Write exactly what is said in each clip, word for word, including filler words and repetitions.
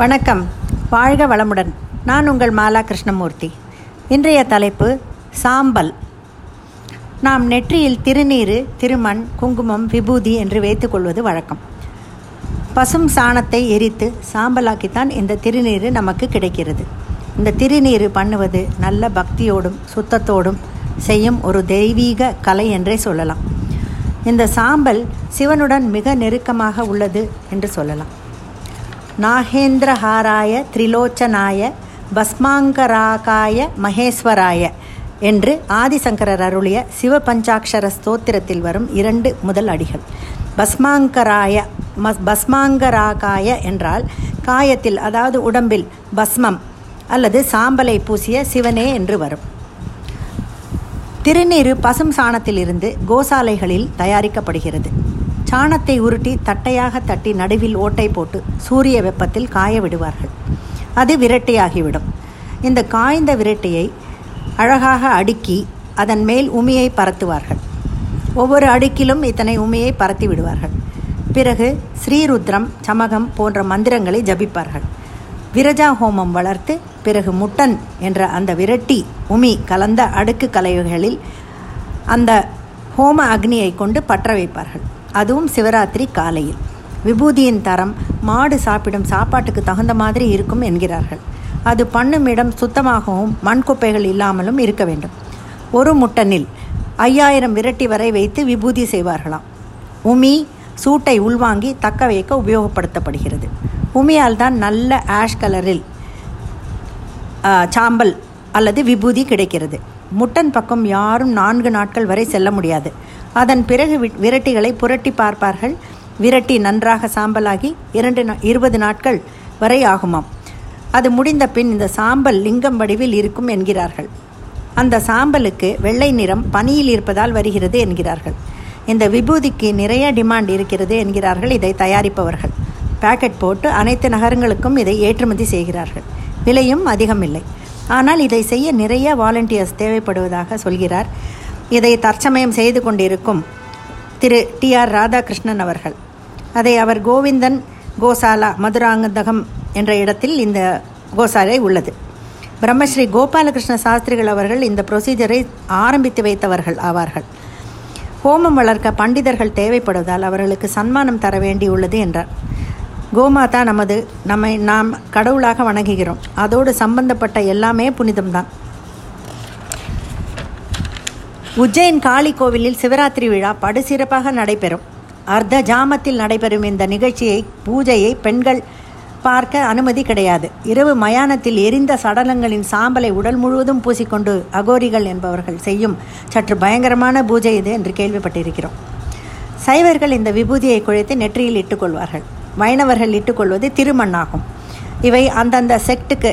வணக்கம், வாழ்க வளமுடன். நான் உங்கள் மாலா கிருஷ்ணமூர்த்தி. இன்றைய தலைப்பு சாம்பல். நாம் நெற்றியில் திருநீறு, திருமண், குங்குமம், விபூதி என்று வைத்துக்கொள்வது வழக்கம். பசும் சாணத்தை எரித்து சாம்பலாக்கித்தான் இந்த திருநீறு நமக்கு கிடைக்கிறது. இந்த திருநீறு பண்ணுவது நல்ல பக்தியோடும் சுத்தத்தோடும் செய்யும் ஒரு தெய்வீக கலை என்றே சொல்லலாம். இந்த சாம்பல் சிவனுடன் மிக நெருக்கமாக உள்ளது என்று சொல்லலாம். நாகேந்திரஹாராய திரிலோச்சனாய பஸ்மாங்கராகாய மகேஸ்வராய என்று ஆதிசங்கரர் அருளிய சிவபஞ்சாட்சர ஸ்தோத்திரத்தில் வரும் இரண்டு முதல் அடிகள். பஸ்மாங்கராய பஸ்மாங்கராகாய என்றால் காயத்தில், அதாவது உடம்பில் பஸ்மம் அல்லது சாம்பலை பூசிய சிவனே என்று வரும். திருநீறு பசும் சாணத்திலிருந்து கோசாலைகளில் தயாரிக்கப்படுகிறது. சாணத்தை உருட்டி தட்டையாக தட்டி நடுவில் ஓட்டை போட்டு சூரிய வெப்பத்தில் காய விடுவார்கள். அது விரட்டியாகிவிடும். இந்த காய்ந்த விரட்டியை அழகாக அடுக்கி அதன் மேல் உமியை பரத்துவார்கள். ஒவ்வொரு அடுக்கிலும் இத்தனை உமியை பரத்தி விடுவார்கள். பிறகு ஸ்ரீருத்ரம், சமகம் போன்ற மந்திரங்களை ஜபிப்பார்கள். விரஜா ஹோமம் வளர்த்து பிறகு முட்டன் என்ற அந்த விரட்டி உமி கலந்த அடுக்கு கலவைகளில் அந்த ஹோம அக்னியை கொண்டு பற்ற வைப்பார்கள். அதுவும் சிவராத்திரி காலையில். விபூதியின் தரம் மாடு சாப்பிடும் சாப்பாட்டுக்கு தகுந்த மாதிரி இருக்கும் என்கிறார்கள். அது பண்ணும் இடம் சுத்தமாகவும் மண் குப்பைகள் இல்லாமலும் இருக்க வேண்டும். ஒரு முட்டனில் ஐயாயிரம் விரட்டி வரை வைத்து விபூதி செய்வார்களாம். உமி சூட்டை உள்வாங்கி தக்க வைக்க உபயோகப்படுத்தப்படுகிறது. உமியால் தான் நல்ல ஆஷ் கலரில் சாம்பல் அல்லது விபூதி கிடைக்கிறது. முட்டன் பக்கம் யாரும் நான்கு நாட்கள் வரை செல்ல முடியாது. அதன் பிறகு விரட்டிகளை புரட்டி பார்ப்பார்கள். விரட்டி நன்றாக சாம்பலாகி இரண்டு இருபது நாட்கள் வரை ஆகுமாம். அது முடிந்த பின் இந்த சாம்பல் லிங்கம் வடிவில் இருக்கும் என்கிறார்கள். அந்த சாம்பலுக்கு வெள்ளை நிறம் பனியில் இருப்பதால் வருகிறது என்கிறார்கள். இந்த விபூதிக்கு நிறைய டிமாண்ட் இருக்கிறது என்கிறார்கள் இதை தயாரிப்பவர்கள். பேக்கெட் போட்டு அனைத்து நகரங்களுக்கும் இதை ஏற்றுமதி செய்கிறார்கள். விலையும் அதிகமில்லை. ஆனால் இதை செய்ய நிறைய வாலண்டியர்ஸ் தேவைப்படுவதாக சொல்கிறார். இதை தற்சமயம் செய்து கொண்டிருக்கும் திரு டி ஆர் ராதாகிருஷ்ணன் அவர்கள். அதை அவர் கோவிந்தன் கோசாலா மதுராந்தகம் என்ற இடத்தில் இந்த கோசாலை உள்ளது. பிரம்மஸ்ரீ கோபாலகிருஷ்ண சாஸ்திரிகள் அவர்கள் இந்த ப்ரொசீஜரை ஆரம்பித்து வைத்தவர்கள் ஆவார்கள். ஹோமம் வளர்க்க பண்டிதர்கள் தேவைப்படுவதால் அவர்களுக்கு சன்மானம் தர வேண்டியுள்ளது என்றார். கோமாதா நமது நம்மை நாம் கடவுளாக வணங்குகிறோம். அதோடு சம்பந்தப்பட்ட எல்லாமே புனிதம்தான். உஜ்ஜயின் காளி கோவிலில் சிவராத்திரி விழா படுசிறப்பாக நடைபெறும். அர்த்த ஜாமத்தில் நடைபெறும் இந்த நிகழ்ச்சியை, பூஜையை பெண்கள் பார்க்க அனுமதி கிடையாது. இரவு மயானத்தில் எரிந்த சடலங்களின் சாம்பலை உடல் முழுவதும் பூசிக்கொண்டு அகோரிகள் என்பவர்கள் செய்யும் சற்று பயங்கரமான பூஜை இது என்று கேள்விப்பட்டிருக்கிறோம். சைவர்கள் இந்த விபூதியை குழைத்து நெற்றியில் இட்டுக்கொள்வார்கள். வைணவர்கள் இட்டுக்கொள்வது திருமண்ணாகும். இவை அந்தந்த செக்டுக்கு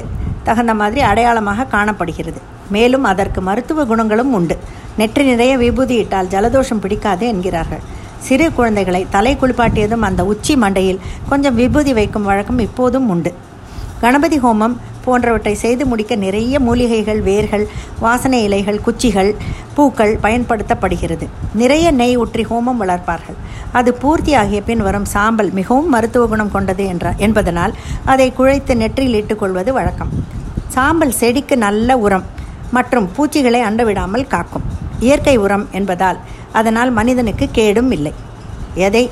தகுந்த மாதிரி அடையாளமாக காணப்படுகிறது. மேலும் அதற்கு மருத்துவ குணங்களும் உண்டு. நெற்றி நிறைய விபூதி இட்டால் ஜலதோஷம் பிடிக்காது என்கிறார்கள். சிறு குழந்தைகளை தலை குளிப்பாட்டியதும் அந்த உச்சி மண்டையில் கொஞ்சம் விபூதி வைக்கும் வழக்கம் இப்போதும் உண்டு. கணபதி ஹோமம் போன்றவற்றை செய்து முடிக்க நிறைய மூலிகைகள், வேர்கள், வாசனை இலைகள், குச்சிகள், பூக்கள் பயன்படுத்தப்படுகிறது. நிறைய நெய் ஊற்றி ஹோமம் வளர்ப்பார்கள். அது பூர்த்தியாகிய பின் வரும் சாம்பல் மிகவும் மருத்துவ குணம் கொண்டது என்ற என்பதனால் அதை குழைத்து நெற்றியில் இட்டுக்கொள்வது வழக்கம். சாம்பல் செடிக்கு நல்ல உரம் மற்றும் பூச்சிகளை அண்டவிடாமல் காக்கும். இயற்கை உரம் என்பதால் அதனால் மனிதனுக்கு கேடும் இல்லை. எதை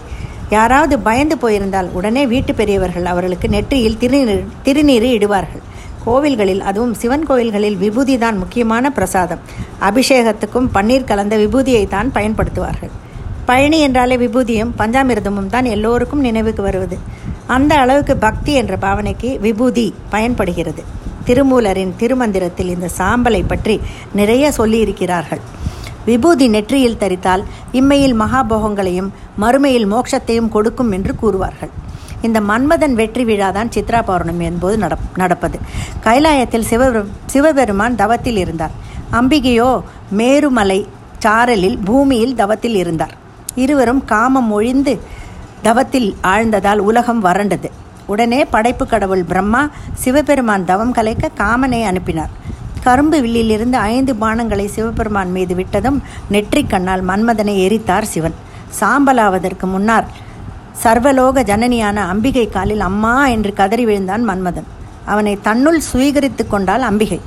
யாராவது பயந்து போயிருந்தால் உடனே வீட்டு பெரியவர்கள் அவர்களுக்கு நெற்றியில் திருநீர் திருநீறு இடுவார்கள். கோவில்களில், அதுவும் சிவன் கோவில்களில் விபூதி தான் முக்கியமான பிரசாதம். அபிஷேகத்துக்கும் பன்னீர் கலந்த விபூதியை தான் பயன்படுத்துவார்கள். பழனி என்றாலே விபூதியும் பஞ்சாமிர்தமும் தான் எல்லோருக்கும் நினைவுக்கு வருவது. அந்த அளவுக்கு பக்தி என்ற பாவனைக்கு விபூதி பயன்படுகிறது. திருமூலரின் திருமந்திரத்தில் இந்த சாம்பலை பற்றி நிறைய சொல்லியிருக்கிறார்கள். விபூதி நெற்றியில் தரித்தால் இம்மையில் மகாபோகங்களையும் மறுமையில் மோட்சத்தையும் கொடுக்கும் என்று கூறுவார்கள். இந்த மன்மதன் வெற்றி விழாதான் சித்ரா பௌர்ணமி என்பது நடப்பது. கைலாயத்தில் சிவ சிவபெருமான் தவத்தில் இருந்தார். அம்பிகையோ மேருமலை சாரலில் பூமியில் தவத்தில் இருந்தார். இருவரும் காமம் ஒழிந்து தவத்தில் ஆழ்ந்ததால் உலகம் வறண்டது. உடனே படைப்பு கடவுள் பிரம்மா சிவபெருமான் தவம் கலைக்க காமனை அனுப்பினார். கரும்பு வில்லிலிருந்து ஐந்து பானங்களை சிவபெருமான் மீது விட்டதும் நெற்றிக்கண்ணால் மன்மதனை எரித்தார் சிவன். சாம்பலாவதற்கு முன்னால் சர்வலோக ஜனனியான அம்பிகை காலில் அம்மா என்று கதறி விழுந்தான் மன்மதன். அவனை தன்னுள் சுவீகரித்து கொண்டாள் அம்பிகை.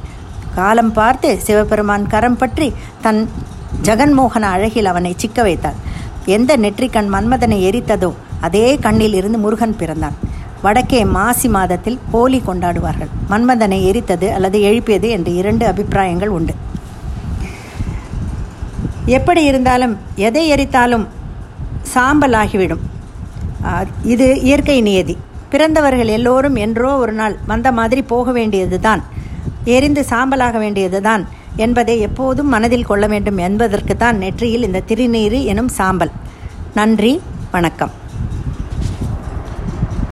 காலம் பார்த்து சிவபெருமான் கரம் பற்றி தன் ஜெகன்மோகன அழகில் அவனை சிக்க வைத்தாள். எந்த நெற்றிக்கண் மன்மதனை எரித்ததோ அதே கண்ணில் இருந்து முருகன் பிறந்தான். வடக்கே மாசி மாதத்தில் போலி கொண்டாடுவார்கள். மன்மதனை எரித்தது அல்லது எழுப்பியது என்று இரண்டு அபிப்பிராயங்கள் உண்டு. எப்படி இருந்தாலும் எதை எரித்தாலும் சாம்பல் ஆகிவிடும். இது இயற்கை நியதி. பிறந்தவர்கள் எல்லோரும் என்றோ ஒரு நாள் வந்த மாதிரி போக வேண்டியது தான், எரிந்து சாம்பலாக வேண்டியது தான் என்பதை எப்போதும் மனதில் கொள்ள வேண்டும் என்பதற்குத்தான் நெற்றியில் இந்த திருநீறு எனும் சாம்பல். நன்றி, வணக்கம்.